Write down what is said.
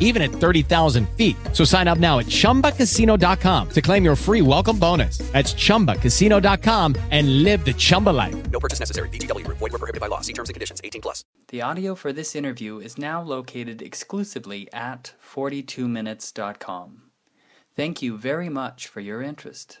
even at 30,000 feet. So sign up now at ChumbaCasino.com to claim your free welcome bonus. That's ChumbaCasino.com and live the Chumba life. No purchase necessary. BGW. Void where prohibited by law. See terms and conditions. 18+. The audio for this interview is now located exclusively at 42minutes.com. Thank you very much for your interest.